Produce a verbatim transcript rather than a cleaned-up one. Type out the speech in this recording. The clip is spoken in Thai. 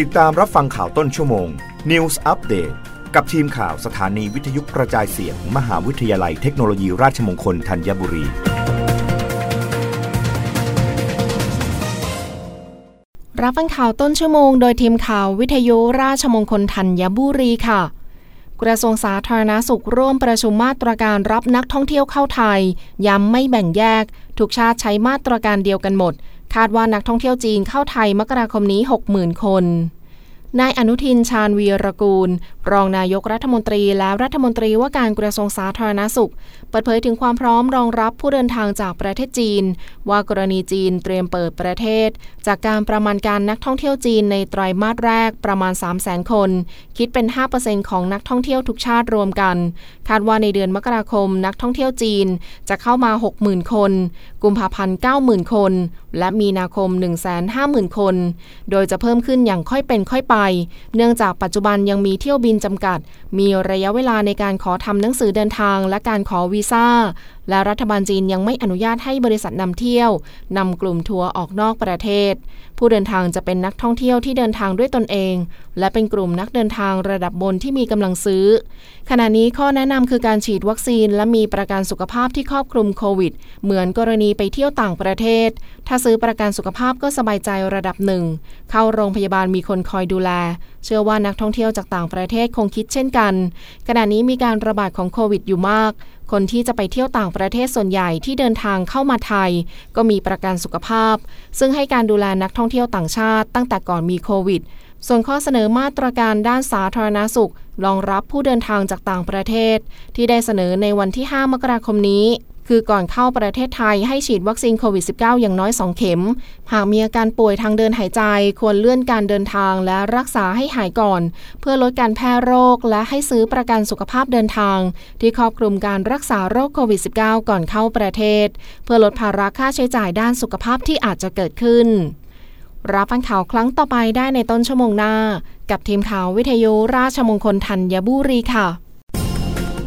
ติดตามรับฟังข่าวต้นชั่วโมง News Update กับทีมข่าวสถานีวิทยุกระจายเสียง มหาวิทยาลัยเทคโนโลยีราชมงคลธัญบุรีรับฟังข่าวต้นชั่วโมงโดยทีมข่าววิทยุราชมงคลธัญบุรีค่ะกระทรวงสาธารณสุขร่วมประชุมมาตรการรับนักท่องเที่ยวเข้าไทยย้ำไม่แบ่งแยกทุกชาติใช้มาตรการเดียวกันหมดคาดว่านักท่องเที่ยวจีนเข้าไทยมกราคมนี้ หกหมื่น คนนายอนุทินชาญวีรกูลรองนายกรัฐมนตรีและรัฐมนตรีว่าการกระทรวงสาธารณสุขเปิดเผยถึงความพร้อมรองรับผู้เดินทางจากประเทศจีนว่ากรณีจีนเตรียมเปิดประเทศจากการประมาณการนักท่องเที่ยวจีนในไตรมาสแรกประมาณ สามแสน คนคิดเป็น ห้าเปอร์เซ็นต์ ของนักท่องเที่ยวทุกชาติรวมกันคาดว่าในเดือนมกราคมนักท่องเที่ยวจีนจะเข้ามา หกหมื่น คนกุมภาพันธ์ เก้าหมื่น คนและมีนาคม หนึ่งแสนห้าหมื่น คนโดยจะเพิ่มขึ้นอย่างค่อยเป็นค่อยไปเนื่องจากปัจจุบันยังมีเที่ยวบินจำกัดมีระยะเวลาในการขอทำหนังสือเดินทางและการขอวีซ่าและรัฐบาลจีนยังไม่อนุญาตให้บริษัทนำเที่ยวนำกลุ่มทัวร์ออกนอกประเทศผู้เดินทางจะเป็นนักท่องเที่ยวที่เดินทางด้วยตนเองและเป็นกลุ่มนักเดินทางระดับบนที่มีกำลังซื้อขณะนี้ข้อแนะนำคือการฉีดวัคซีนและมีประกันสุขภาพที่ครอบคลุมโควิดเหมือนกรณีไปเที่ยวต่างประเทศถ้าซื้อประกันสุขภาพก็สบายใจระดับหนึ่งเข้าโรงพยาบาลมีคนคอยดูแลเชื่อว่านักท่องเที่ยวจากต่างประเทศคงคิดเช่นกันขณะนี้มีการระบาดของโควิดอยู่มากคนที่จะไปเที่ยวต่างประเทศส่วนใหญ่ที่เดินทางเข้ามาไทยก็มีประกันสุขภาพซึ่งให้การดูแลนักท่องเที่ยวต่างชาติตั้งแต่ก่อนมีโควิดส่วนข้อเสนอมาตรการด้านสาธารณสุขรองรับผู้เดินทางจากต่างประเทศที่ได้เสนอในวันที่ห้ามกราคมนี้คือก่อนเข้าประเทศไทยให้ฉีดวัคซีนโควิด สิบเก้า อย่างน้อยสองเข็มหากมีอาการป่วยทางเดินหายใจควรเลื่อนการเดินทางและรักษาให้หายก่อนเพื่อลดการแพร่โรคและให้ซื้อประกันสุขภาพเดินทางที่ครอบคลุมการรักษาโรคโควิด สิบเก้า ก่อนเข้าประเทศเพื่อลดภาระค่าใช้จ่ายด้านสุขภาพที่อาจจะเกิดขึ้นรับฟังข่าวครั้งต่อไปได้ในต้นชั่วโมงหน้ากับทีมข่าววิทยุราชมงคลธัญบุรีค่ะ